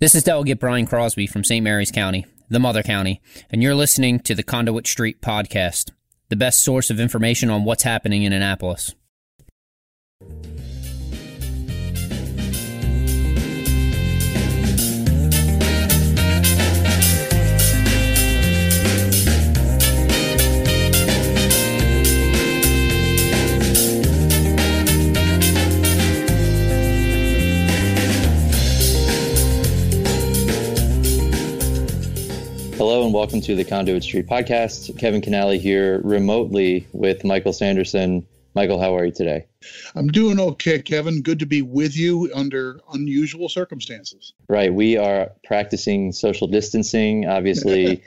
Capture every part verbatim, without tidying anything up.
This is Delegate Brian Crosby from Saint Mary's County, the Mother County, and you're listening to the Conduit Street Podcast, the best source of information on what's happening in Annapolis. Hello and welcome to the Conduit Street Podcast. Kevin Canale here remotely with Michael Sanderson. Michael, how are you today? I'm doing okay, Kevin. Good to be with you under unusual circumstances. Right. We are practicing social distancing, obviously.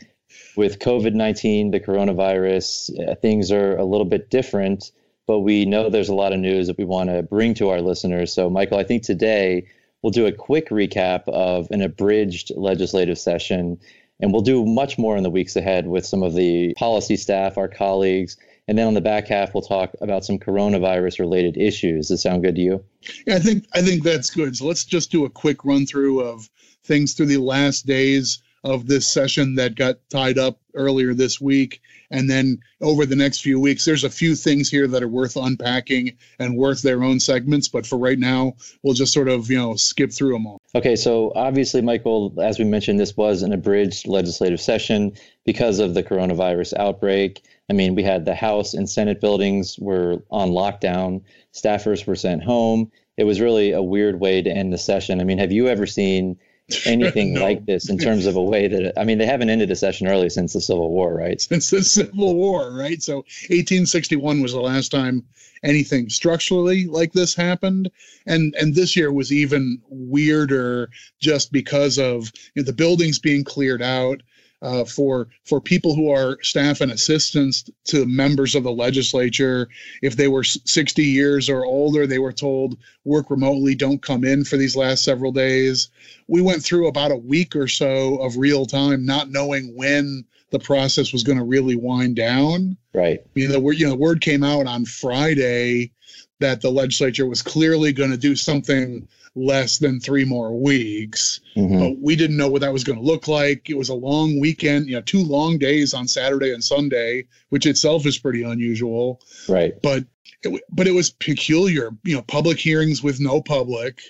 With COVID nineteen, the coronavirus, things are a little bit different, but we know there's a lot of news that we want to bring to our listeners. So, Michael, I think today we'll do a quick recap of an abridged legislative session. And we'll do much more in the weeks ahead with some of the policy staff, our colleagues. And then on the back half, we'll talk about some coronavirus related issues. Does that sound good to you? Yeah, I think I think that's good. So let's just do a quick run through of things through the last days of this session that got tied up earlier this week. And then over the next few weeks, there's a few things here that are worth unpacking and worth their own segments. But for right now, we'll just sort of, you know, skip through them all. Okay. So obviously, Michael, as we mentioned, this was an abridged legislative session because of the coronavirus outbreak. I mean, we had the House and Senate buildings were on lockdown. Staffers were sent home. It was really a weird way to end the session. I mean, have you ever seen anything no. like this in terms of a way that, I mean, they haven't ended a session early since the Civil War, right? Since the Civil War, right? So eighteen sixty-one was the last time anything structurally like this happened. And and this year was even weirder just because of you know, the buildings being cleared out uh, for, for people who are staff and assistants to members of the legislature. If they were sixty years or older, they were told work remotely, don't come in for these last several days. We went through about a week or so of real time, not knowing when the process was going to really wind down. Right. You know, the, you know, word came out on Friday that the legislature was clearly going to do something less than three more weeks. Mm-hmm. But we didn't know what that was going to look like. It was a long weekend, you know, two long days on Saturday and Sunday, which itself is pretty unusual. Right. But it, but it was peculiar, you know, public hearings with no public,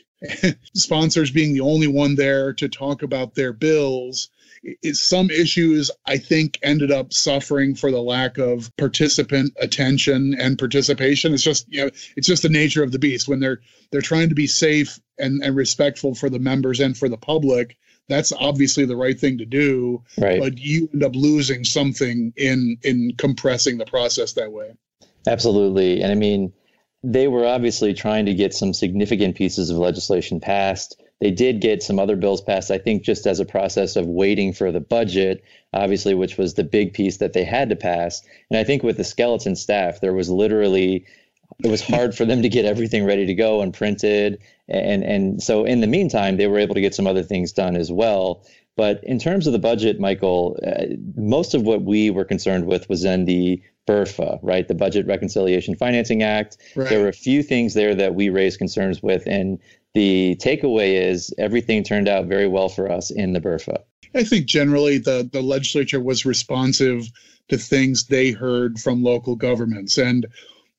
sponsors being the only one there to talk about their bills. It, some issues, I think, ended up suffering for the lack of participant attention and participation. It's just, you know, it's just the nature of the beast. When they're they're trying to be safe and, and respectful for the members and for the public, that's obviously the right thing to do. Right. But you end up losing something in in compressing the process that way. Absolutely. And I mean, they were obviously trying to get some significant pieces of legislation passed. They did get some other bills passed, I think, just as a process of waiting for the budget, obviously, which was the big piece that they had to pass. And I think with the skeleton staff, there was literally, it was hard for them to get everything ready to go and printed. And, and so in the meantime, they were able to get some other things done as well. But in terms of the budget, Michael, uh, most of what we were concerned with was in the B R F A, right? The Budget Reconciliation Financing Act. Right. There were a few things there that we raised concerns with. And the takeaway is everything turned out very well for us in the B R F A. I think generally the, the legislature was responsive to things they heard from local governments. And,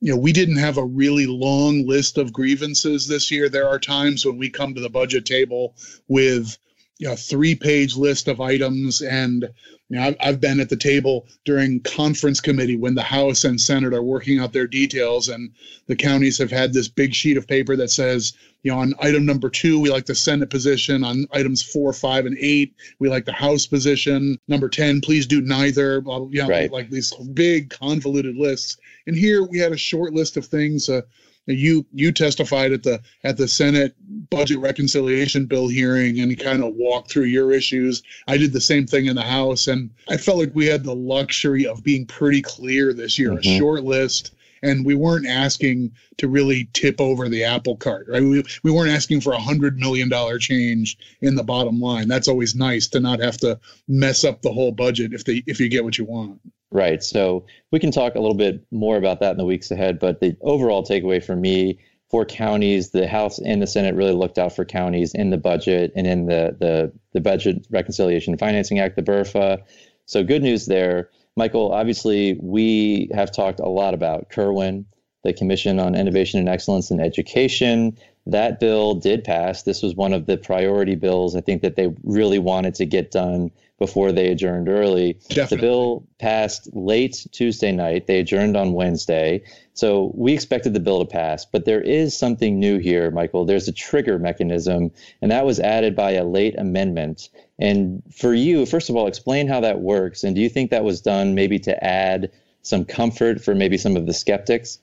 you know, we didn't have a really long list of grievances this year. There are times when we come to the budget table with you know, a three-page list of items. And you know, I've, I've been at the table during conference committee when the House and Senate are working out their details, and the counties have had this big sheet of paper that says, you know, on item number two, we like the Senate position. On items four, five, and eight, we like the House position. Number ten, please do neither. Blah, you know, right. Like these big convoluted lists. And here we had a short list of things. Uh, You you testified at the at the Senate budget reconciliation bill hearing and kind of walked through your issues. I did the same thing in the House, and I felt like we had the luxury of being pretty clear this year, mm-hmm. a short list, and we weren't asking to really tip over the apple cart, right? We we weren't asking for a one hundred million dollars change in the bottom line. That's always nice to not have to mess up the whole budget if they if you get what you want. Right. So we can talk a little bit more about that in the weeks ahead. But the overall takeaway for me for counties. The House and the Senate really looked out for counties in the budget and in the the, the Budget Reconciliation Financing Act, the B R F A. So good news there. Michael, obviously, we have talked a lot about Kerwin, the Commission on Innovation and Excellence in Education. That bill did pass. This was one of the priority bills, I think, that they really wanted to get done before they adjourned early. Definitely. The bill passed late Tuesday night. They adjourned on Wednesday. So we expected the bill to pass. But there is something new here, Michael. There's a trigger mechanism, and that was added by a late amendment. And for you, first of all, explain how that works. And do you think that was done maybe to add some comfort for maybe some of the skeptics?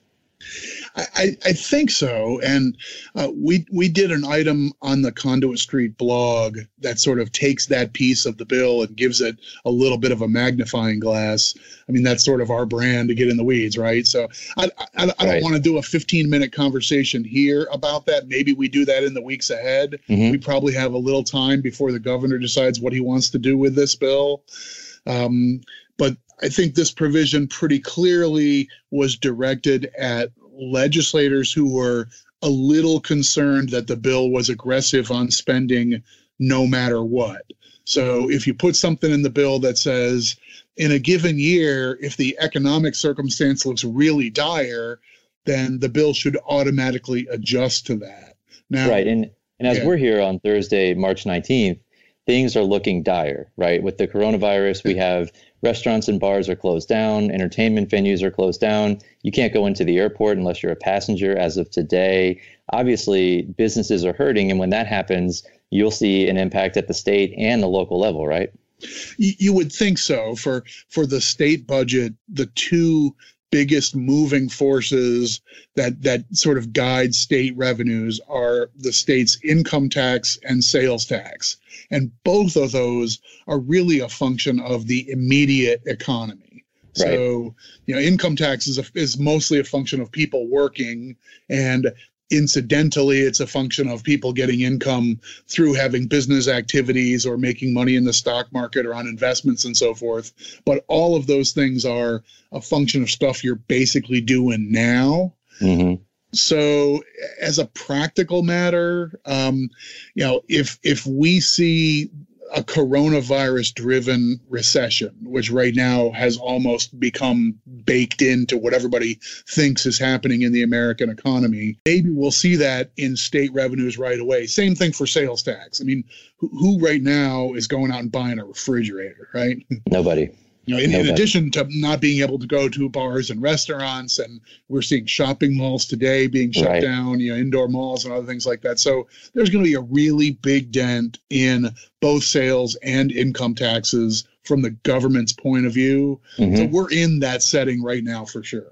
I, I think so. And uh, we we did an item on the Conduit Street blog that sort of takes that piece of the bill and gives it a little bit of a magnifying glass. I mean, that's sort of our brand, to get in the weeds, right? So I, I, I don't right. want to do a fifteen-minute conversation here about that. Maybe we do that in the weeks ahead. Mm-hmm. We probably have a little time before the governor decides what he wants to do with this bill. Um, but I think this provision pretty clearly was directed at legislators who were a little concerned that the bill was aggressive on spending no matter what. So if you put something in the bill that says, in a given year, if the economic circumstance looks really dire, then the bill should automatically adjust to that. Now, right. And, and as yeah. we're here on Thursday, March nineteenth, things are looking dire, right? With the coronavirus, we have restaurants and bars are closed down. Entertainment venues are closed down. You can't go into the airport unless you're a passenger as of today. Obviously, businesses are hurting. And when that happens, you'll see an impact at the state and the local level, right? You would think so. For, for the state budget, the two biggest moving forces that that sort of guide state revenues are the state's income tax and sales tax. And both of those are really a function of the immediate economy. Right. So, you know, income tax is, a, is mostly a function of people working, and incidentally, it's a function of people getting income through having business activities or making money in the stock market or on investments and so forth. But all of those things are a function of stuff you're basically doing now. Mm-hmm. So as a practical matter, um, you know, if if we see a coronavirus-driven recession, which right now has almost become baked into what everybody thinks is happening in the American economy, maybe we'll see that in state revenues right away. Same thing for sales tax. I mean, who, who right now is going out and buying a refrigerator, right? Nobody. You know, in, in addition to not being able to go to bars and restaurants, and we're seeing shopping malls today being shut right. down, you know, indoor malls and other things like that. So there's going to be a really big dent in both sales and income taxes from the government's point of view. Mm-hmm. So we're in that setting right now for sure.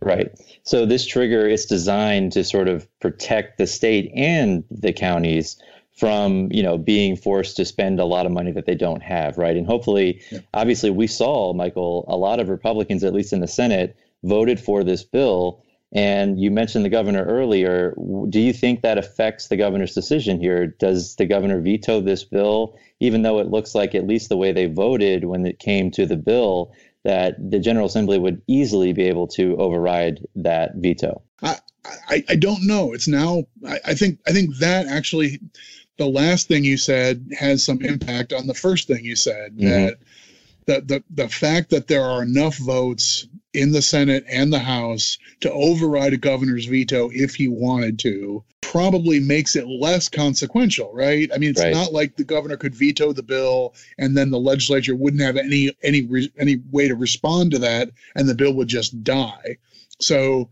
Right. So this trigger is designed to sort of protect the state and the counties from, you know, being forced to spend a lot of money that they don't have, right? And hopefully, yeah. obviously, we saw, Michael, a lot of Republicans, at least in the Senate, voted for this bill. And you mentioned the governor earlier. Do you think that affects the governor's decision here? Does the governor veto this bill, even though it looks like, at least the way they voted when it came to the bill, that the General Assembly would easily be able to override that veto? I, I, I don't know. It's now, I, I think, I think that actually... The last thing you said has some impact on the first thing you said, mm-hmm. that the, the, the fact that there are enough votes in the Senate and the House to override a governor's veto if he wanted to probably makes it less consequential, right? I mean, it's right. not like the governor could veto the bill and then the legislature wouldn't have any any re- any way to respond to that, and the bill would just die. So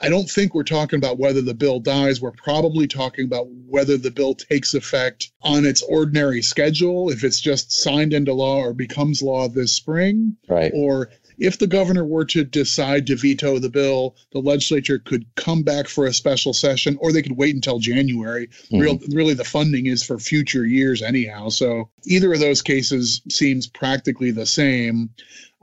I don't think we're talking about whether the bill dies. We're probably talking about whether the bill takes effect on its ordinary schedule, if it's just signed into law or becomes law this spring. Right. Or if the governor were to decide to veto the bill, the legislature could come back for a special session, or they could wait until January. Mm-hmm. Real, really, the funding is for future years anyhow. So either of those cases seems practically the same.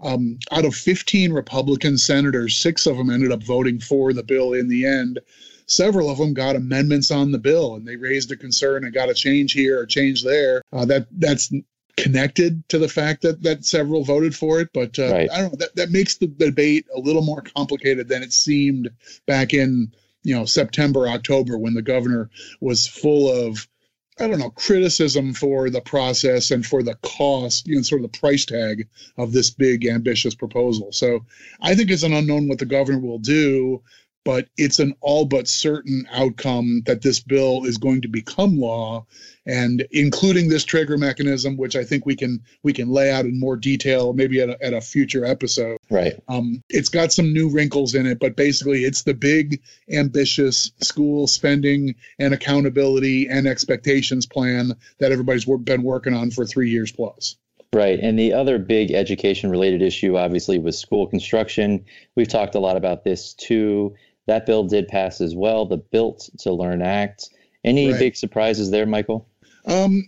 Um, out of fifteen Republican senators, six of them ended up voting for the bill in the end. Several of them got amendments on the bill, and they raised a concern and got a change here or change there. Uh, that that's connected to the fact that that several voted for it. But uh, right. I don't know, that, that makes the debate a little more complicated than it seemed back in you know, September, October, when the governor was full of, I don't know, criticism for the process and for the cost, you know, sort of the price tag of this big, ambitious proposal. So I think it's an unknown what the governor will do, but it's an all but certain outcome that this bill is going to become law, and including this trigger mechanism, which I think we can we can lay out in more detail, maybe at a, at a future episode. Right. Um, it's got some new wrinkles in it, but basically it's the big, ambitious school spending and accountability and expectations plan that everybody's been working on for three years plus. Right. And the other big education related issue, obviously, was school construction. We've talked a lot about this, too. That bill did pass as well, the Built to Learn Act. Any right. big surprises there, Michael? Um,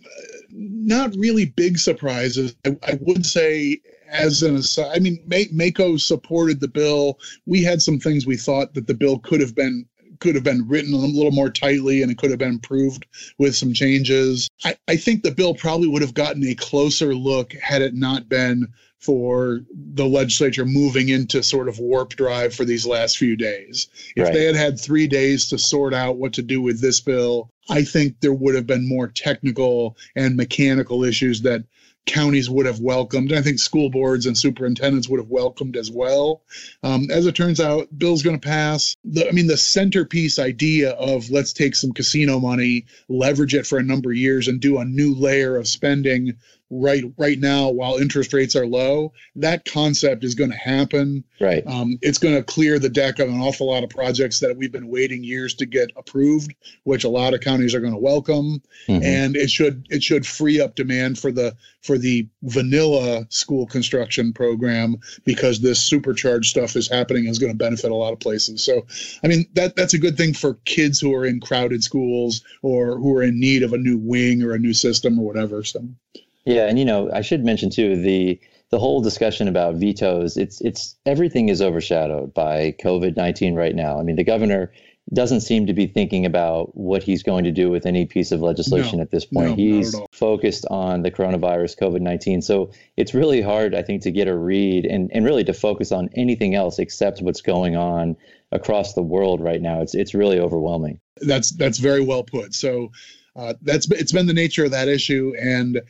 not really big surprises. I, I would say, as an aside, I mean, Mako supported the bill. We had some things we thought that the bill could have been could have been written a little more tightly, and it could have been improved with some changes. I, I think the bill probably would have gotten a closer look had it not been for the legislature moving into sort of warp drive for these last few days. If right. they had had three days to sort out what to do with this bill, I think there would have been more technical and mechanical issues that counties would have welcomed. I think school boards and superintendents would have welcomed as well. Um, as it turns out, bill's going to pass. The, I mean, the centerpiece idea of let's take some casino money, leverage it for a number of years, and do a new layer of spending right right now while interest rates are low, that concept is going to happen. Right. Um, it's going to clear the deck of an awful lot of projects that we've been waiting years to get approved, which a lot of counties are going to welcome. Mm-hmm. And it should it should free up demand for the for the vanilla school construction program, because this supercharged stuff is happening and is going to benefit a lot of places. So, I mean, that that's a good thing for kids who are in crowded schools or who are in need of a new wing or a new system or whatever. So. Yeah. And, you know, I should mention, too, the the whole discussion about vetoes, it's it's everything is overshadowed by COVID nineteen right now. I mean, the governor doesn't seem to be thinking about what he's going to do with any piece of legislation no, at this point. No, he's focused on the coronavirus, COVID nineteen. So it's really hard, I think, to get a read and, and really to focus on anything else except what's going on across the world right now. It's it's really overwhelming. That's that's very well put. So uh, that's it's been the nature of that issue. And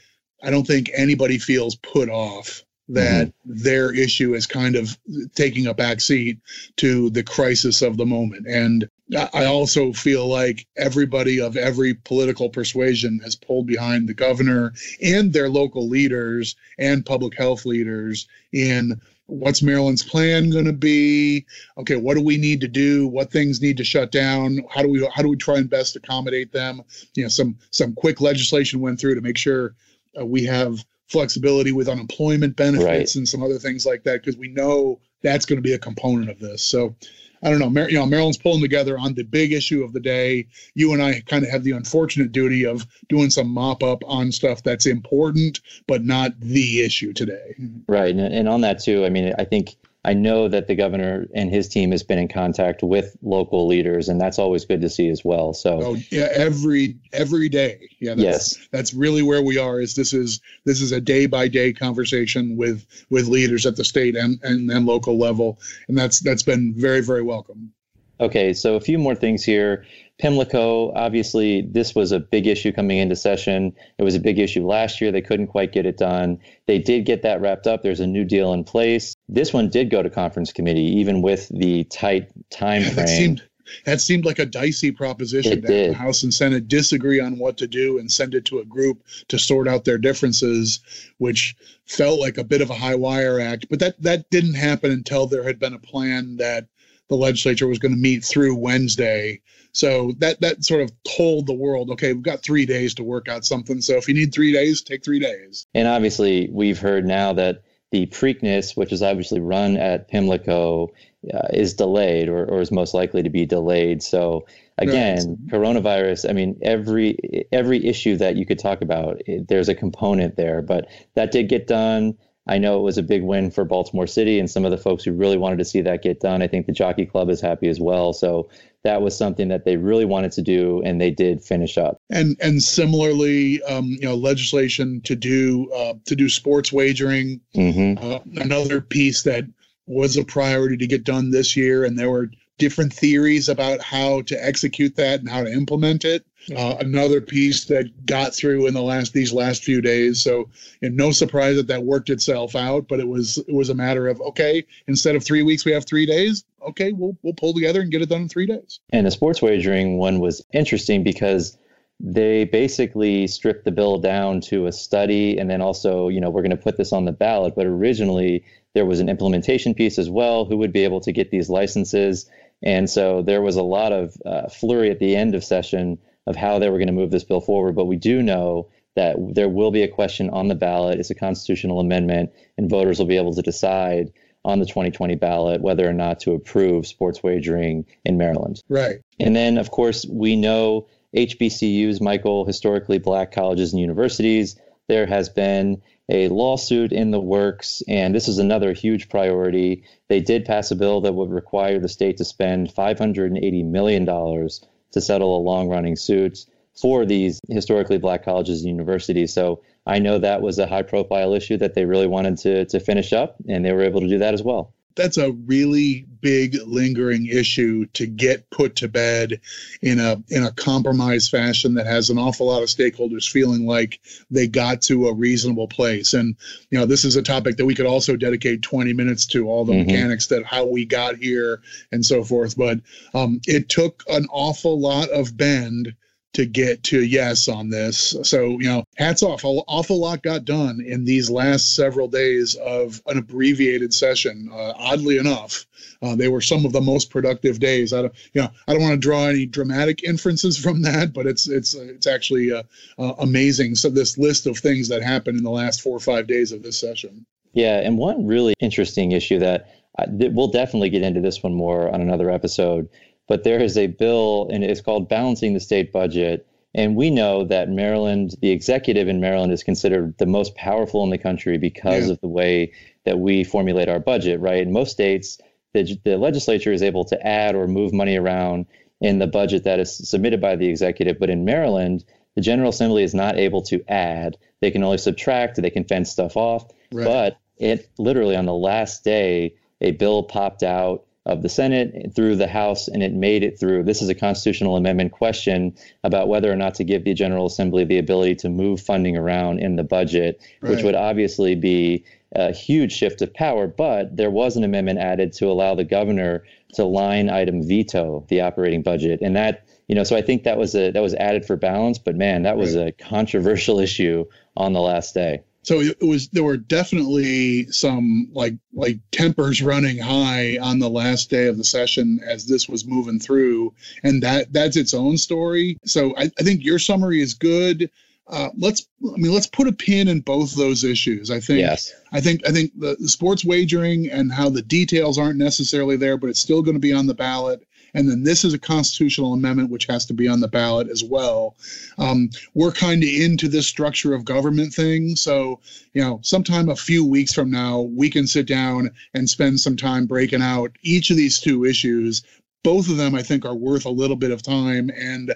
I don't think anybody feels put off that mm-hmm. their issue is kind of taking a backseat to the crisis of the moment. And I also feel like everybody of every political persuasion has pulled behind the governor and their local leaders and public health leaders in what's Maryland's plan going to be? Okay, what do we need to do? What things need to shut down? How do we how do we try and best accommodate them? You know, some some quick legislation went through to make sure Uh, we have flexibility with unemployment benefits right. and some other things like that, because we know that's going to be a component of this. So I don't know, Mar- you know, Maryland's pulling together on the big issue of the day. You and I kind of have the unfortunate duty of doing some mop up on stuff that's important, but not the issue today. Right. And, and on that, too, I mean, I think I know that the governor and his team has been in contact with local leaders, and that's always good to see as well. So oh, yeah, every every day. Yeah, that's, yes. that's really where we are, is this is this is a day by day conversation with with leaders at the state and, and, and local level. And that's that's been very, very welcome. OK, so a few more things here. Pimlico, obviously, this was a big issue coming into session. It was a big issue last year. They couldn't quite get it done. They did get that wrapped up. There's a new deal in place. This one did go to conference committee, even with the tight time frame. That seemed, that seemed like a dicey proposition. The House and Senate disagree on what to do and send it to a group to sort out their differences, which felt like a bit of a high wire act. But that, that didn't happen until there had been a plan that the legislature was going to meet through Wednesday. So that that sort of told the world, okay, we've got three days to work out something. So if you need three days, take three days. And obviously, we've heard now that the Preakness, which is obviously run at Pimlico, uh, is delayed or, or is most likely to be delayed. So again, right. coronavirus, I mean, every every issue that you could talk about, it, there's a component there. But that did get done. I know it was a big win for Baltimore City and some of the folks who really wanted to see that get done. I think the Jockey Club is happy as well. So that was something that they really wanted to do, and they did finish up. And and similarly, um, you know, legislation to do uh, to do sports wagering, mm-hmm. uh, another piece that was a priority to get done this year, and there were different theories about how to execute that and how to implement it. Uh, another piece that got through in the last these last few days. So, you know, no surprise that that worked itself out. But it was it was a matter of, OK, instead of three weeks, we have three days. OK, we'll we'll pull together and get it done in three days. And the sports wagering one was interesting because they basically stripped the bill down to a study. And then also, you know, we're going to put this on the ballot. But originally there was an implementation piece as well. Who would be able to get these licenses? And so there was a lot of uh, flurry at the end of session of how they were going to move this bill forward. But we do know that there will be a question on the ballot. It's a constitutional amendment, and voters will be able to decide on the twenty twenty ballot whether or not to approve sports wagering in Maryland. Right. And then, of course, we know H B C Us, Michael, historically black colleges and universities. There has been a lawsuit in the works, and this is another huge priority. They did pass a bill that would require the state to spend five hundred eighty million dollars to settle a long-running suit for these historically black colleges and universities. So I know that was a high-profile issue that they really wanted to to finish up, and they were able to do that as well. That's a really big lingering issue to get put to bed in a in a compromise fashion that has an awful lot of stakeholders feeling like they got to a reasonable place. And, you know, this is a topic that we could also dedicate twenty minutes to, all the mm-hmm. mechanics that how we got here and so forth. But um, it took an awful lot of bend to get to yes on this. So, you know, hats off. An awful lot got done in these last several days of an abbreviated session. Uh, oddly enough, uh, they were some of the most productive days. I don't, you know, I don't want to draw any dramatic inferences from that, but it's it's it's actually uh, uh, amazing. So this list of things that happened in the last four or five days of this session. Yeah, and one really interesting issue that I, th- we'll definitely get into this one more on another episode. But there is a bill, and it's called Balancing the State Budget. And we know that Maryland, the executive in Maryland, is considered the most powerful in the country because yeah. of the way that we formulate our budget, right? In most states, the, the legislature is able to add or move money around in the budget that is submitted by the executive. But in Maryland, the General Assembly is not able to add. They can only subtract. They can fence stuff off. Right. But it literally on the last day, a bill popped out of the Senate through the House, and it made it through. This is a constitutional amendment question about whether or not to give the General Assembly the ability to move funding around in the budget, right. which would obviously be a huge shift of power. But there was an amendment added to allow the governor to line item veto the operating budget. And that, you know, so I think that was a that was added for balance. But man, that was right. a controversial issue on the last day. So it was. There were definitely some like like tempers running high on the last day of the session as this was moving through, and that that's its own story. So I, I think your summary is good. Uh, let's I mean let's put a pin in both those issues. I think yes. I think I think the, the sports wagering and how the details aren't necessarily there, but it's still going to be on the ballot. And then this is a constitutional amendment, which has to be on the ballot as well. Um, we're kind of into this structure of government thing. So, you know, sometime a few weeks from now, we can sit down and spend some time breaking out each of these two issues. Both of them, I think, are worth a little bit of time. And,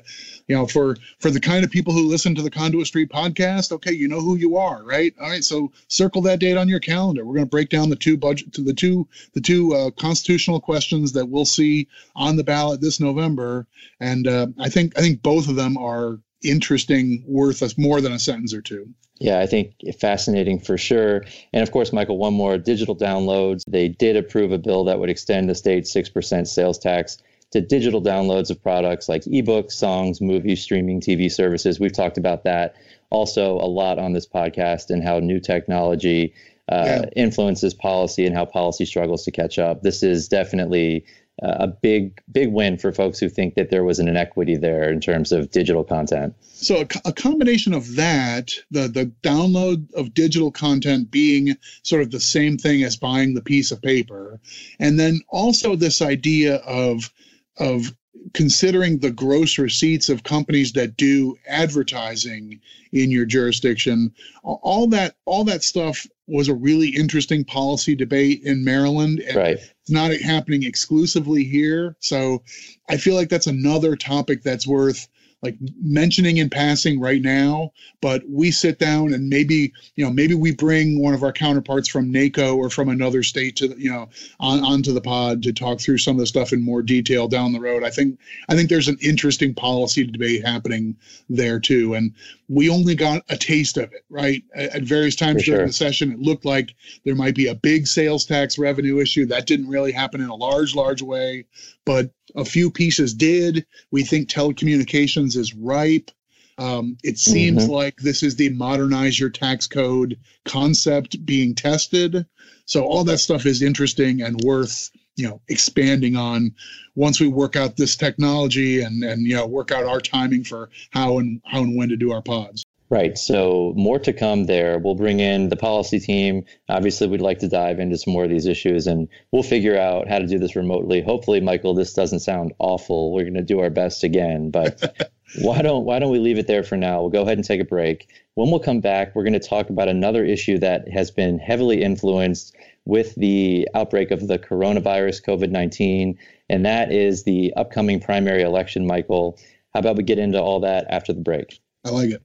you know, for for the kind of people who listen to the Conduit Street podcast, OK, you know who you are. Right. All right. So circle that date on your calendar. We're going to break down the two budget to the two the two uh, constitutional questions that we'll see on the ballot this November. And uh, I think I think both of them are interesting, worth us more than a sentence or two. Yeah, I think fascinating for sure. And of course, Michael, one more digital downloads. They did approve a bill that would extend the state's six percent sales tax to digital downloads of products like ebooks, songs, movies, streaming T V services. We've talked about that also a lot on this podcast and how new technology uh, yeah. influences policy and how policy struggles to catch up. This is definitely a big, big win for folks who think that there was an inequity there in terms of digital content. So a, a combination of that, the, the download of digital content being sort of the same thing as buying the piece of paper, and then also this idea of of considering the gross receipts of companies that do advertising in your jurisdiction, all that all that stuff was a really interesting policy debate in Maryland. And right. It's not happening exclusively here. So I feel like that's another topic that's worth like mentioning in passing right now, but we sit down and maybe, you know, maybe we bring one of our counterparts from NACO or from another state to, you know, on, onto the pod to talk through some of the stuff in more detail down the road. I think, I think there's an interesting policy debate happening there too. And we only got a taste of it, right? At, at various times during the session, it looked like there might be a big sales tax revenue issue. That didn't really happen in a large, large way, but a few pieces did. We think telecommunications is ripe. Um, it seems mm-hmm. like this is the modernize your tax code concept being tested. So all that stuff is interesting and worth, you know, expanding on once we work out this technology and, and, you know, work out our timing for how and how and when to do our pods. Right. So more to come there. We'll bring in the policy team. Obviously, we'd like to dive into some more of these issues, and we'll figure out how to do this remotely. Hopefully, Michael, this doesn't sound awful. We're going to do our best again, but why don't why don't we leave it there for now? We'll go ahead and take a break. When we'll come back, we're going to talk about another issue that has been heavily influenced with the outbreak of the coronavirus, COVID nineteen, and that is the upcoming primary election, Michael. How about we get into all that after the break? I like it.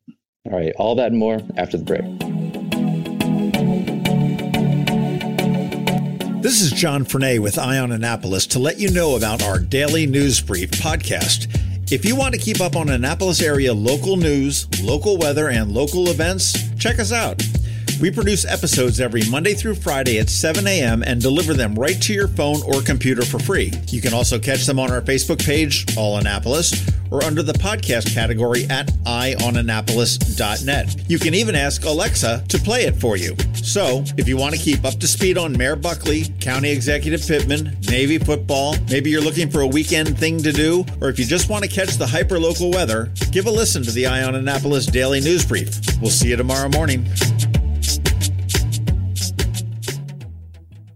All right, all that and more after the break. This is John Frenay with Eye on Annapolis to let you know about our daily news brief podcast. If you want to keep up on Annapolis area local news, local weather, and local events, check us out. We produce episodes every Monday through Friday at seven a.m. and deliver them right to your phone or computer for free. You can also catch them on our Facebook page, All Annapolis, or under the podcast category at eye on annapolis dot net. You can even ask Alexa to play it for you. So if you want to keep up to speed on Mayor Buckley, County Executive Pittman, Navy football, maybe you're looking for a weekend thing to do, or if you just want to catch the hyperlocal weather, give a listen to the Eye on Annapolis Daily News Brief. We'll see you tomorrow morning.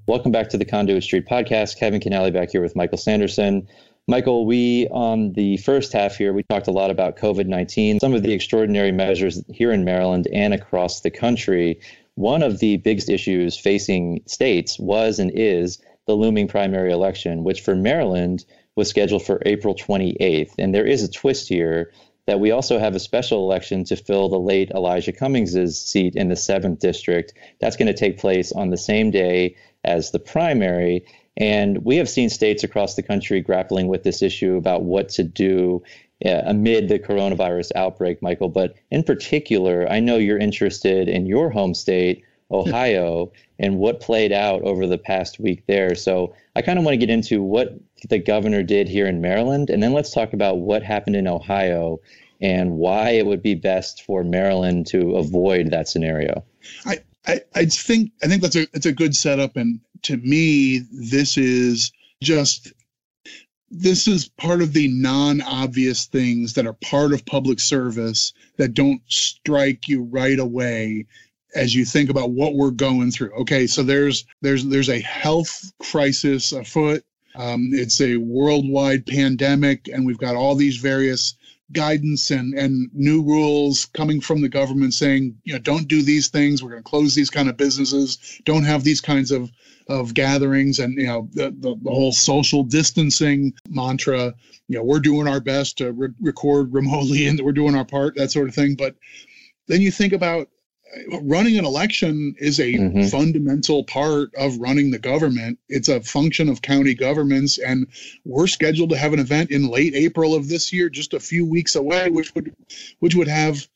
Welcome back to the Conduit Street Podcast. Kevin Canale back here with Michael Sanderson. Michael, we, on the first half here, we talked a lot about COVID nineteen, some of the extraordinary measures here in Maryland and across the country. One of the biggest issues facing states was and is the looming primary election, which for Maryland was scheduled for April twenty-eighth. And there is a twist here that we also have a special election to fill the late Elijah Cummings' seat in the seventh District. That's going to take place on the same day as the primary. And we have seen states across the country grappling with this issue about what to do uh, amid the coronavirus outbreak, Michael. But in particular, I know you're interested in your home state, Ohio, and what played out over the past week there. So I kind of want to get into what the governor did here in Maryland, and then let's talk about what happened in Ohio and why it would be best for Maryland to avoid that scenario. I- I, I think I think that's a it's a good setup, and to me, this is just this is part of the non-obvious things that are part of public service that don't strike you right away as you think about what we're going through. Okay, so there's there's there's a health crisis afoot. Um, it's a worldwide pandemic, and we've got all these various guidance and, and new rules coming from the government saying, you know, don't do these things. We're going to close these kind of businesses. Don't have these kinds of, of gatherings and, you know, the, the, the whole social distancing mantra, you know, we're doing our best to re- record remotely and we're doing our part, that sort of thing. But then you think about running an election is a mm-hmm. fundamental part of running the government. It's a function of county governments, and we're scheduled to have an event in late April of this year, just a few weeks away, which would which would have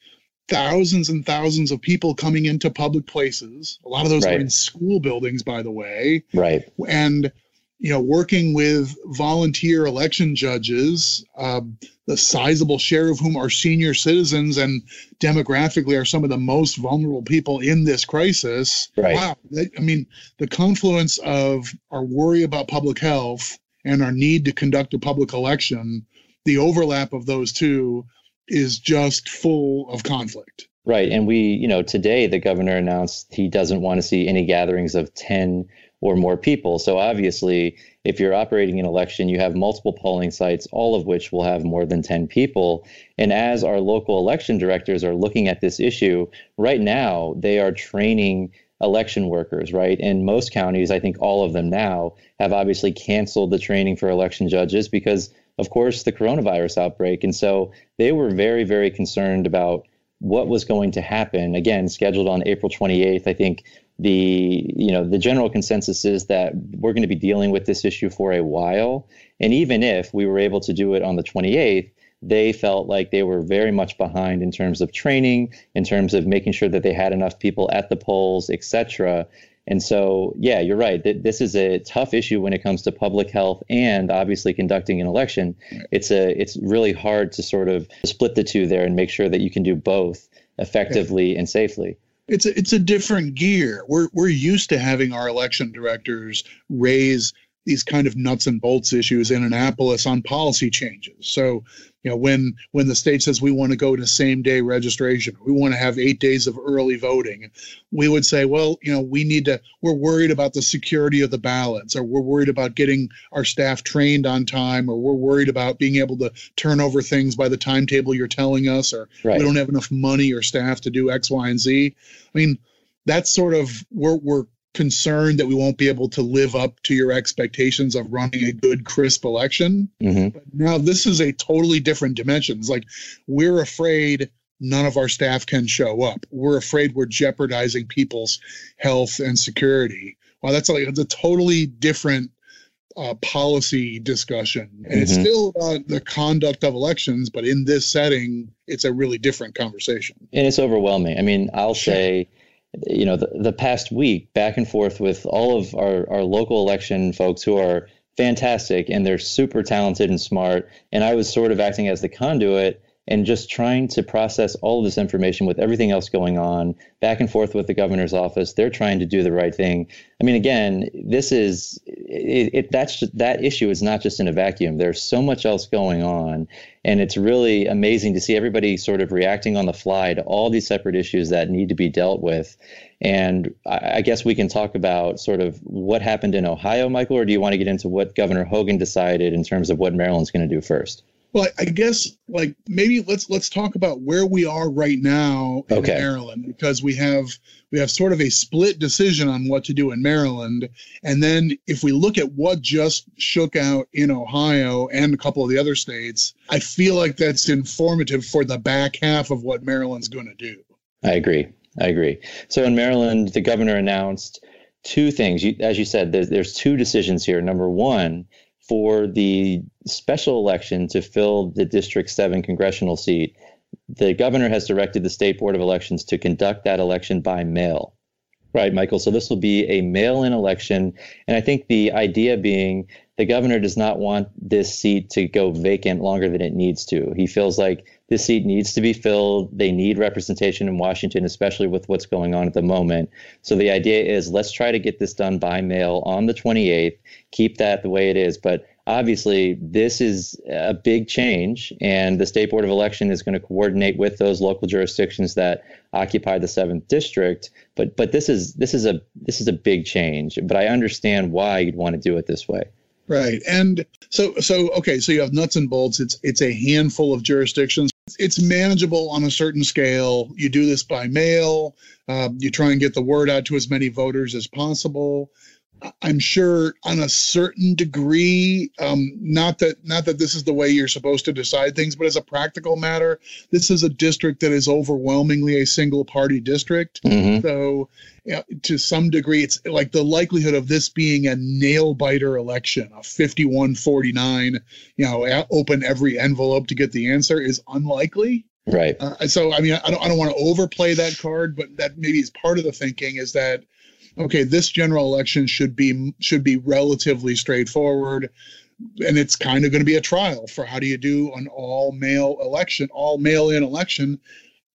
thousands and thousands of people coming into public places. A lot of those right. are in school buildings, by the way. Right. And you know, working with volunteer election judges, uh, the sizable share of whom are senior citizens and demographically are some of the most vulnerable people in this crisis. Right. Wow. I mean, the confluence of our worry about public health and our need to conduct a public election, the overlap of those two is just full of conflict. Right. And we, you know, today the governor announced he doesn't want to see any gatherings of ten or more people. So obviously, if you're operating an election, you have multiple polling sites, all of which will have more than ten people. And as our local election directors are looking at this issue, right now, they are training election workers, right? And most counties, I think all of them now, have obviously canceled the training for election judges because of course, the coronavirus outbreak. And so they were very, very concerned about what was going to happen. Again, scheduled on April twenty-eighth, I think the, you know, the general consensus is that we're going to be dealing with this issue for a while. And even if we were able to do it on the twenty-eighth, they felt like they were very much behind in terms of training, in terms of making sure that they had enough people at the polls, et cetera. And so, yeah, you're right. This is a tough issue when it comes to public health and obviously conducting an election. It's a it's really hard to sort of split the two there and make sure that you can do both effectively and safely. It's a, it's a different gear. We're we're used to having our election directors raise these kind of nuts and bolts issues in Annapolis on policy changes. So, you know, when when the state says we want to go to same day registration, we want to have eight days of early voting, we would say, well, you know, we need to, we're worried about the security of the ballots, or we're worried about getting our staff trained on time, or we're worried about being able to turn over things by the timetable you're telling us, or right. we don't have enough money or staff to do X, Y, and Z. I mean, that's sort of, we're we're concerned that we won't be able to live up to your expectations of running a good, crisp election. Mm-hmm. But now this is a totally different dimension. It's like, we're afraid none of our staff can show up. We're afraid we're jeopardizing people's health and security. Well, that's like it's a totally different uh, policy discussion. And mm-hmm. it's still about the conduct of elections, but in this setting, it's a really different conversation. And it's overwhelming. I mean, I'll sure. say, you know, the, the past week back and forth with all of our, our local election folks who are fantastic and they're super talented and smart. And I was sort of acting as the conduit and just trying to process all of this information with everything else going on back and forth with the governor's office. They're trying to do the right thing. I mean, again, this is it, it that's just, that issue is not just in a vacuum. There's so much else going on. And it's really amazing to see everybody sort of reacting on the fly to all these separate issues that need to be dealt with. And I, I guess we can talk about sort of what happened in Ohio, Michael, or do you want to get into what Governor Hogan decided in terms of what Maryland's going to do first? Well, I guess like maybe let's let's talk about where we are right now in okay. Maryland, because we have we have sort of a split decision on what to do in Maryland. And then if we look at what just shook out in Ohio and a couple of the other states, I feel like that's informative for the back half of what Maryland's going to do. I agree. I agree. So in Maryland, the governor announced two things. You, as you said, there's, there's two decisions here. Number one, for the special election to fill the District seven congressional seat, the governor has directed the State Board of Elections to conduct that election by mail. Right, Michael? So this will be a mail-in election. And I think the idea being the governor does not want this seat to go vacant longer than it needs to. He feels like this seat needs to be filled. They need representation in Washington, especially with what's going on at the moment. So the idea is let's try to get this done by mail on the twenty-eighth, keep that the way it is. But obviously, this is a big change, and the State Board of Election is going to coordinate with those local jurisdictions that occupy the seventh District. But but this is this is a this is a big change. But I understand why you'd want to do it this way. Right. And so so OK, so you have nuts and bolts. It's it's a handful of jurisdictions. It's manageable on a certain scale. You do this by mail. Uh, you try and get the word out to as many voters as possible. I'm sure on a certain degree, um, not that not that this is the way you're supposed to decide things, but as a practical matter, this is a district that is overwhelmingly a single party district. Mm-hmm. So you know, to some degree, it's like the likelihood of this being a nail biter election, a fifty-one forty-nine, you know, open every envelope to get the answer is unlikely. Right. Uh, so, I mean, I don't, I don't want to overplay that card, but that maybe is part of the thinking is that, okay, this general election should be should be relatively straightforward, and it's kind of going to be a trial for how do you do an all-mail election, all-mail-in election,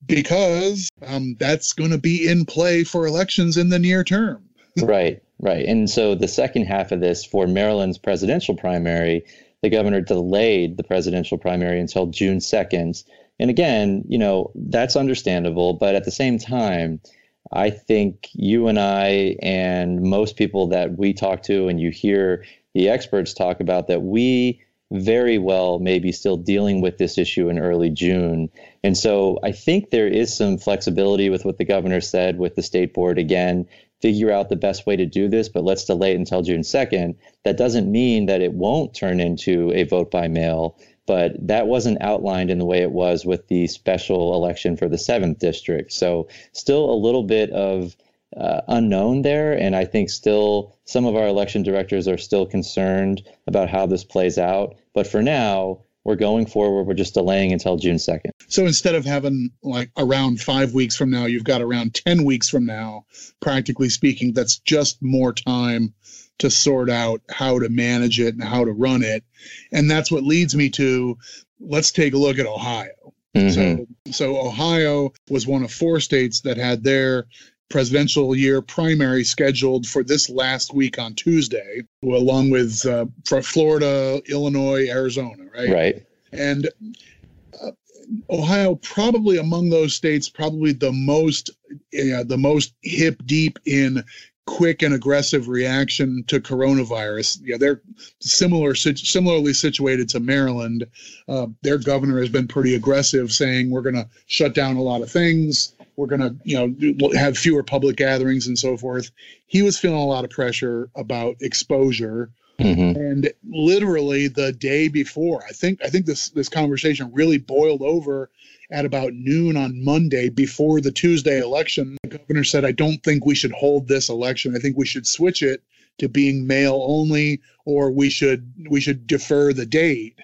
because um, that's going to be in play for elections in the near term. Right, right. And so the second half of this for Maryland's presidential primary, the governor delayed the presidential primary until June second. And again, you know, that's understandable, but at the same time, I think you and I and most people that we talk to and you hear the experts talk about that we very well maybe still dealing with this issue in early June. And so I think there is some flexibility with what the governor said with the state board. Again, figure out the best way to do this, but let's delay it until June second. That doesn't mean that it won't turn into a vote by mail, but that wasn't outlined in the way it was with the special election for the seventh District. So still a little bit of Uh, unknown there. And I think still some of our election directors are still concerned about how this plays out. But for now, we're going forward. We're just delaying until June second. So instead of having like around five weeks from now, you've got around ten weeks from now, practically speaking. That's just more time to sort out how to manage it and how to run it. And that's what leads me to, let's take a look at Ohio. Mm-hmm. So, so Ohio was one of four states that had their presidential year primary scheduled for this last week on Tuesday, along with uh, Florida, Illinois, Arizona, right? Right. And uh, Ohio, probably among those states, probably the most, uh, the most hip deep in quick and aggressive reaction to coronavirus. Yeah, they're similar, similarly situated to Maryland. Uh, their governor has been pretty aggressive, saying we're going to shut down a lot of things. We're going to, you know, have fewer public gatherings and so forth. He was feeling a lot of pressure about exposure. Mm-hmm. And literally the day before, I think I think this this conversation really boiled over at about noon on Monday before the Tuesday election. The governor said, I don't think we should hold this election. I think we should switch it to being mail only, or we should we should defer the date.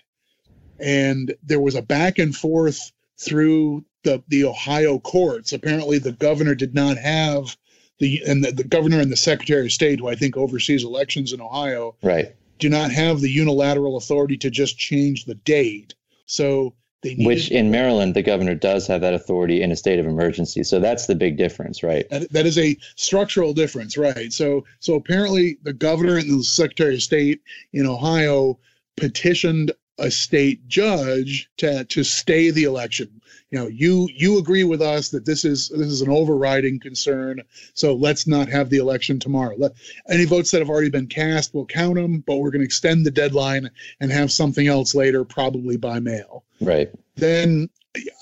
And there was a back and forth through the the Ohio courts. Apparently the governor did not have the and the, the governor and the secretary of state, who I think oversees elections in Ohio, right, do not have the unilateral authority to just change the date. So they needed, which in Maryland, the governor does have that authority in a state of emergency. So that's the big difference, right? That, that is a structural difference, right? So so apparently the governor and the secretary of state in Ohio petitioned a state judge to to stay the election. You know, you you agree with us that this is this is an overriding concern, so let's not have the election tomorrow. Let, any votes that have already been cast, we'll count them, but we're going to extend the deadline and have something else later, probably by mail. Right. Then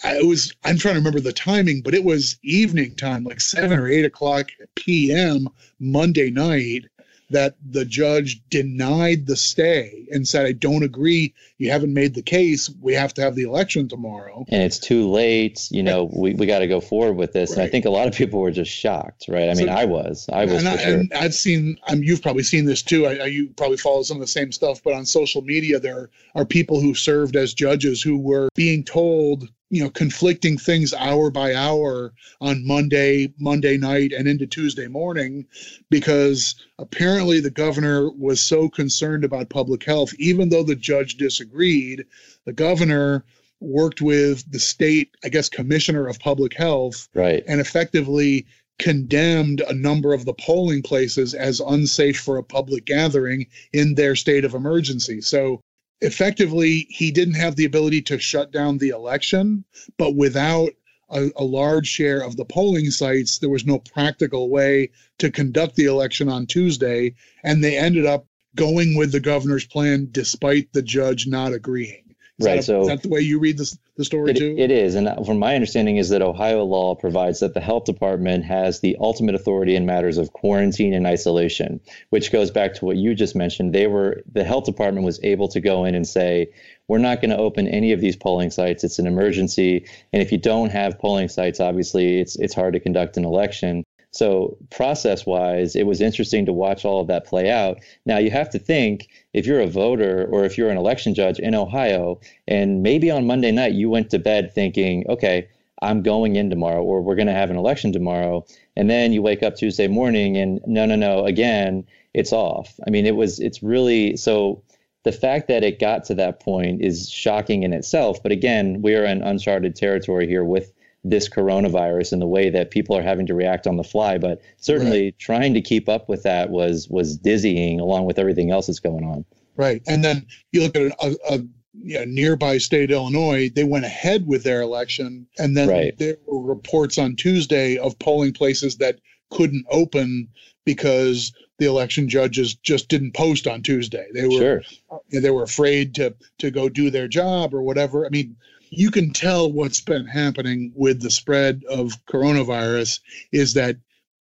I was I'm trying to remember the timing, but it was evening time, like seven or eight o'clock p m Monday night, that the judge denied the stay and said, I don't agree. You haven't made the case. We have to have the election tomorrow. And it's too late. You know, we, we got to go forward with this. Right. And I think a lot of people were just shocked, right? I mean, so, I was. I was. And, I, sure. and I've seen, I'm, you've probably seen this too. I, I, you probably follow some of the same stuff, but on social media, there are people who served as judges who were being told, you know, conflicting things hour by hour on Monday, Monday night and into Tuesday morning, because apparently the governor was so concerned about public health, even though the judge disagreed. The governor worked with the state, I guess, commissioner of public health, right, and effectively condemned a number of the polling places as unsafe for a public gathering in their state of emergency. So effectively, he didn't have the ability to shut down the election, but without a, a large share of the polling sites, there was no practical way to conduct the election on Tuesday, and they ended up going with the governor's plan despite the judge not agreeing. Is right. That a, so is that the way you read this, the story it, too? It is. And from my understanding is that Ohio law provides that the health department has the ultimate authority in matters of quarantine and isolation, which goes back to what you just mentioned. They were the health department was able to go in and say, we're not going to open any of these polling sites. It's an emergency. And if you don't have polling sites, obviously, it's it's hard to conduct an election. So process-wise, it was interesting to watch all of that play out. Now, you have to think, if you're a voter or if you're an election judge in Ohio, and maybe on Monday night you went to bed thinking, okay, I'm going in tomorrow, or we're going to have an election tomorrow. And then you wake up Tuesday morning and no, no, no, again, it's off. I mean, it was, it's really, so the fact that it got to that point is shocking in itself. But again, we are in uncharted territory here with this coronavirus and the way that people are having to react on the fly, but certainly right. trying to keep up with that was was dizzying, along with everything else that's going on. Right, and then you look at a, a, a nearby state, Illinois. They went ahead with their election, and then right. there were reports on Tuesday of polling places that couldn't open because the election judges just didn't post on Tuesday. They were sure. they were afraid to to go do their job or whatever. I mean, you can tell what's been happening with the spread of coronavirus is that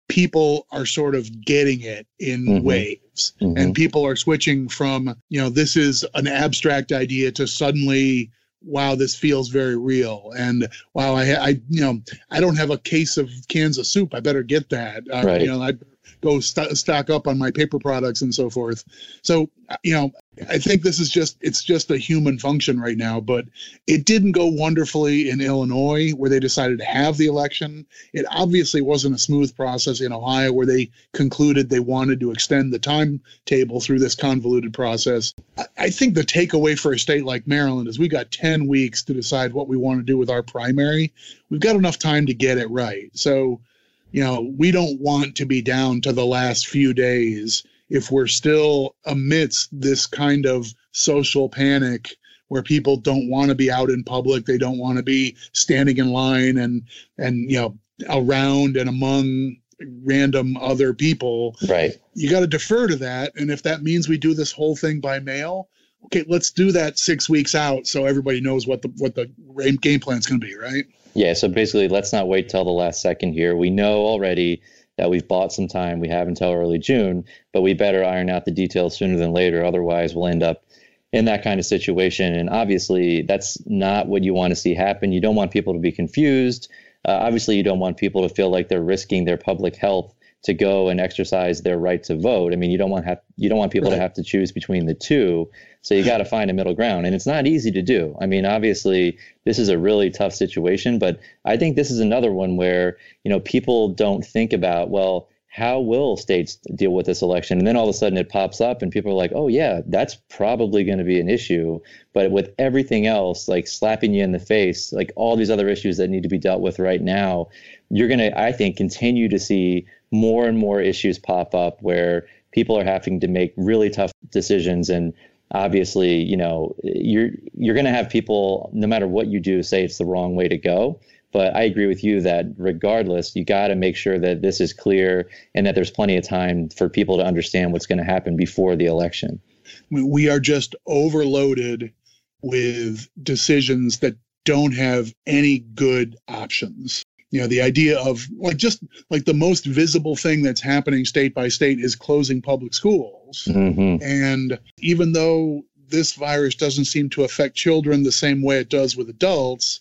people are sort of getting it in mm-hmm. waves, mm-hmm. and people are switching from, you know, this is an abstract idea to suddenly, wow, this feels very real. And wow, I, I you know, I don't have a case of cans of soup. I better get that. Uh, right. You know, I go st- stock up on my paper products and so forth. So, you know, I think this is just, it's just a human function right now, but it didn't go wonderfully in Illinois where they decided to have the election. It obviously wasn't a smooth process in Ohio where they concluded they wanted to extend the timetable through this convoluted process. I think the takeaway for a state like Maryland is we got ten weeks to decide what we want to do with our primary. We've got enough time to get it right. So, you know, we don't want to be down to the last few days if we're still amidst this kind of social panic where people don't want to be out in public. They don't want to be standing in line and, and, you know, around and among random other people. Right. You got to defer to that. And if that means we do this whole thing by mail, okay, let's do that six weeks out so everybody knows what the what the game plan is going to be, right? Yeah, so basically, let's not wait till the last second here. We know already that we've bought some time. We have until early June, but we better iron out the details sooner than later. Otherwise, we'll end up in that kind of situation. And obviously, that's not what you want to see happen. You don't want people to be confused. Uh, obviously, you don't want people to feel like they're risking their public health to go and exercise their right to vote. I mean, you don't want have, you don't want people right. to have to choose between the two. So you got to find a middle ground. And it's not easy to do. I mean, obviously, this is a really tough situation. But I think this is another one where, you know, people don't think about, well, how will states deal with this election? And then all of a sudden it pops up and people are like, oh, yeah, that's probably going to be an issue. But with everything else, like slapping you in the face, like all these other issues that need to be dealt with right now, you're going to, I think, continue to see more and more issues pop up where people are having to make really tough decisions. And obviously, you know, you're you're going to have people, no matter what you do, say it's the wrong way to go. But I agree with you that regardless, you got to make sure that this is clear and that there's plenty of time for people to understand what's going to happen before the election. We are just overloaded with decisions that don't have any good options. You know, the idea of like just like the most visible thing that's happening state by state is closing public schools. Mm-hmm. And even though this virus doesn't seem to affect children the same way it does with adults,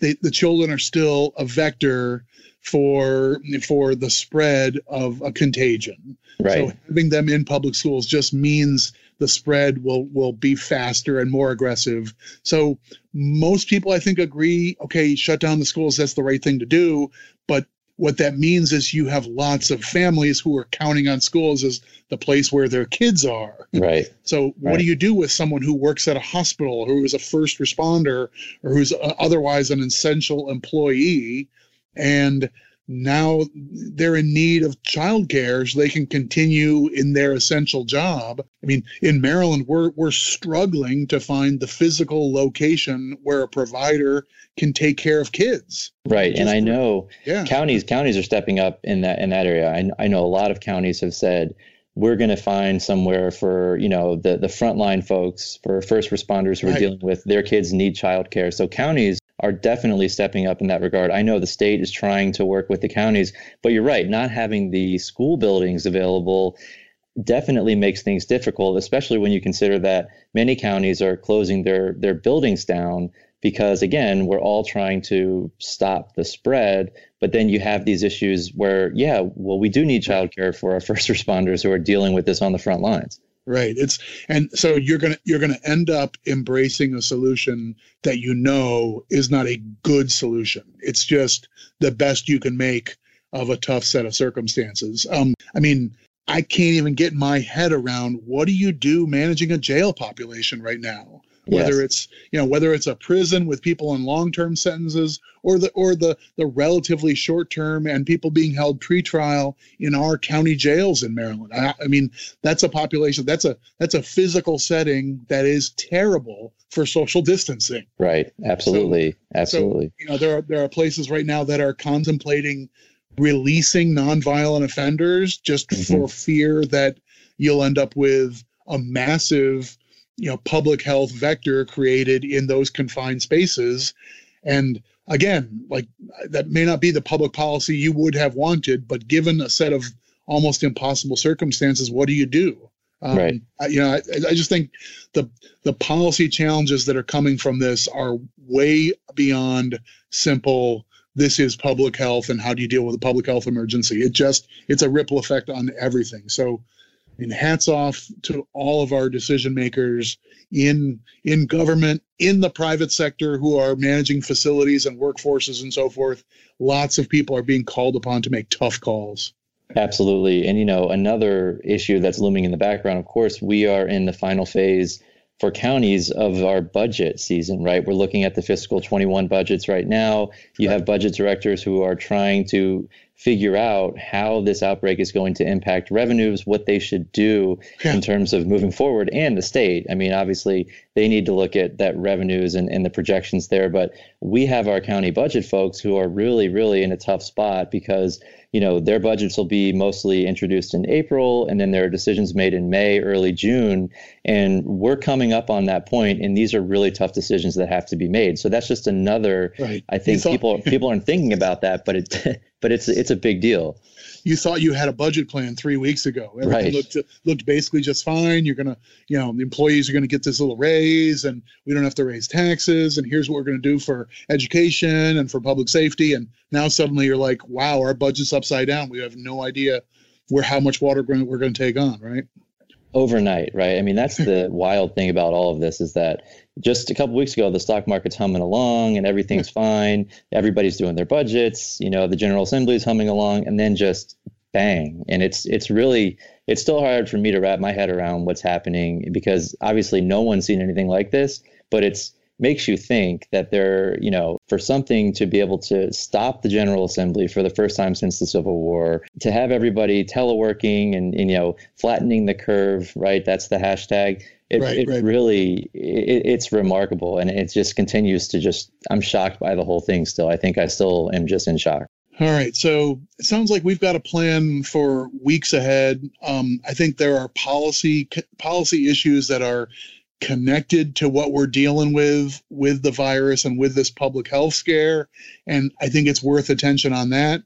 they, the children are still a vector for for the spread of a contagion. Right. So having them in public schools just means the spread will will be faster and more aggressive. So most people, I think, agree, okay, shut down the schools, that's the right thing to do. But what that means is you have lots of families who are counting on schools as the place where their kids are. Right. So what right. do you do with someone who works at a hospital, who is a first responder, or who's otherwise an essential employee? And now they're in need of childcare so they can continue in their essential job. I mean, in Maryland, we're we're struggling to find the physical location where a provider can take care of kids. Right. Just, and I know yeah. counties counties are stepping up in that in that area. I, I know a lot of counties have said, we're going to find somewhere for, you know, the, the frontline folks, for first responders who are right. dealing with their kids need childcare. So counties are definitely stepping up in that regard. I know the state is trying to work with the counties, but you're right, not having the school buildings available definitely makes things difficult, especially when you consider that many counties are closing their, their buildings down because, again, we're all trying to stop the spread. But then you have these issues where, yeah, well, we do need childcare for our first responders who are dealing with this on the front lines. Right. It's and so you're going to you're going to end up embracing a solution that, you know, is not a good solution. It's just the best you can make of a tough set of circumstances. Um, I mean, I can't even get my head around, what do you do managing a jail population right now? Whether yes. it's, you know, whether it's a prison with people on long term sentences or the or the, the relatively short term and people being held pretrial in our county jails in Maryland. I, I mean, that's a population that's a that's a physical setting that is terrible for social distancing. Right. Absolutely. So, Absolutely. So, you know, there are there are places right now that are contemplating releasing nonviolent offenders just mm-hmm. for fear that you'll end up with a massive, you know, public health vector created in those confined spaces. And again, like that may not be the public policy you would have wanted, but given a set of almost impossible circumstances, what do you do? Um, right. I, you know, I, I just think the the policy challenges that are coming from this are way beyond simple. This is public health, and how do you deal with a public health emergency? It just it's a ripple effect on everything. So, I mean, hats off to all of our decision makers in in government, in the private sector, who are managing facilities and workforces and so forth. Lots of people are being called upon to make tough calls. Absolutely. And, you know, another issue that's looming in the background, of course, we are in the final phase for counties of our budget season, right? We're looking at the fiscal twenty-one budgets right now. You right. have budget directors who are trying to figure out how this outbreak is going to impact revenues, what they should do yeah. in terms of moving forward, and the state. I mean, obviously, they need to look at that revenues and, and the projections there. But we have our county budget folks who are really, really in a tough spot because, you know, their budgets will be mostly introduced in April, and then there are decisions made in May, early June. And we're coming up on that point, and these are really tough decisions that have to be made. So that's just another, right. I think thought, people people aren't thinking about that, but it but it's it's a big deal. You thought you had a budget plan three weeks ago. Everything right. looked, looked basically just fine. You're going to, you know, the employees are going to get this little raise, and we don't have to raise taxes, and here's what we're going to do for education and for public safety. And now suddenly you're like, wow, our budget's upside down. We have no idea where how much water we're going to take on, right? Overnight, right? I mean, that's the wild thing about all of this is that just a couple of weeks ago, the stock market's humming along and everything's fine. Everybody's doing their budgets. You know, the General Assembly's humming along, and then just bang. And it's it's really it's still hard for me to wrap my head around what's happening because obviously no one's seen anything like this. But it's makes you think that they're, you know, for something to be able to stop the General Assembly for the first time since the Civil War, to have everybody teleworking and, and you know, flattening the curve, right? That's the hashtag. It, right, it right. really, it, it's remarkable. And it just continues to just, I'm shocked by the whole thing still. I think I still am just in shock. All right. So it sounds like we've got a plan for weeks ahead. Um, I think there are policy policy issues that are connected to what we're dealing with, with the virus and with this public health scare. And I think it's worth attention on that.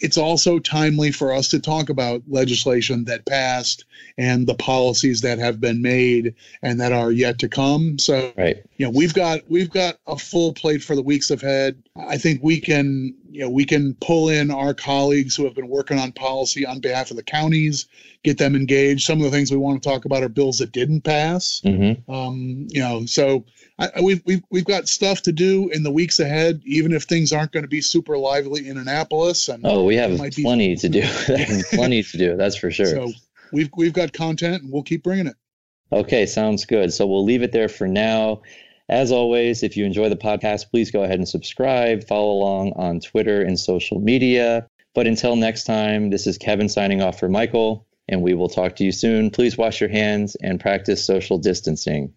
It's also timely for us to talk about legislation that passed and the policies that have been made and that are yet to come. So, right. you know, we've got, we've got a full plate for the weeks ahead. I think we can, you know, we can pull in our colleagues who have been working on policy on behalf of the counties, get them engaged. Some of the things we want to talk about are bills that didn't pass. Mm-hmm. Um, you know, so I, we've, we've, we've got stuff to do in the weeks ahead, even if things aren't going to be super lively in Annapolis. And oh, we have plenty be- to do. Plenty to do. That's for sure. So we've, we've got content, and we'll keep bringing it. Okay. Sounds good. So we'll leave it there for now. As always, if you enjoy the podcast, please go ahead and subscribe, follow along on Twitter and social media. But until next time, this is Kevin signing off for Michael, and we will talk to you soon. Please wash your hands and practice social distancing.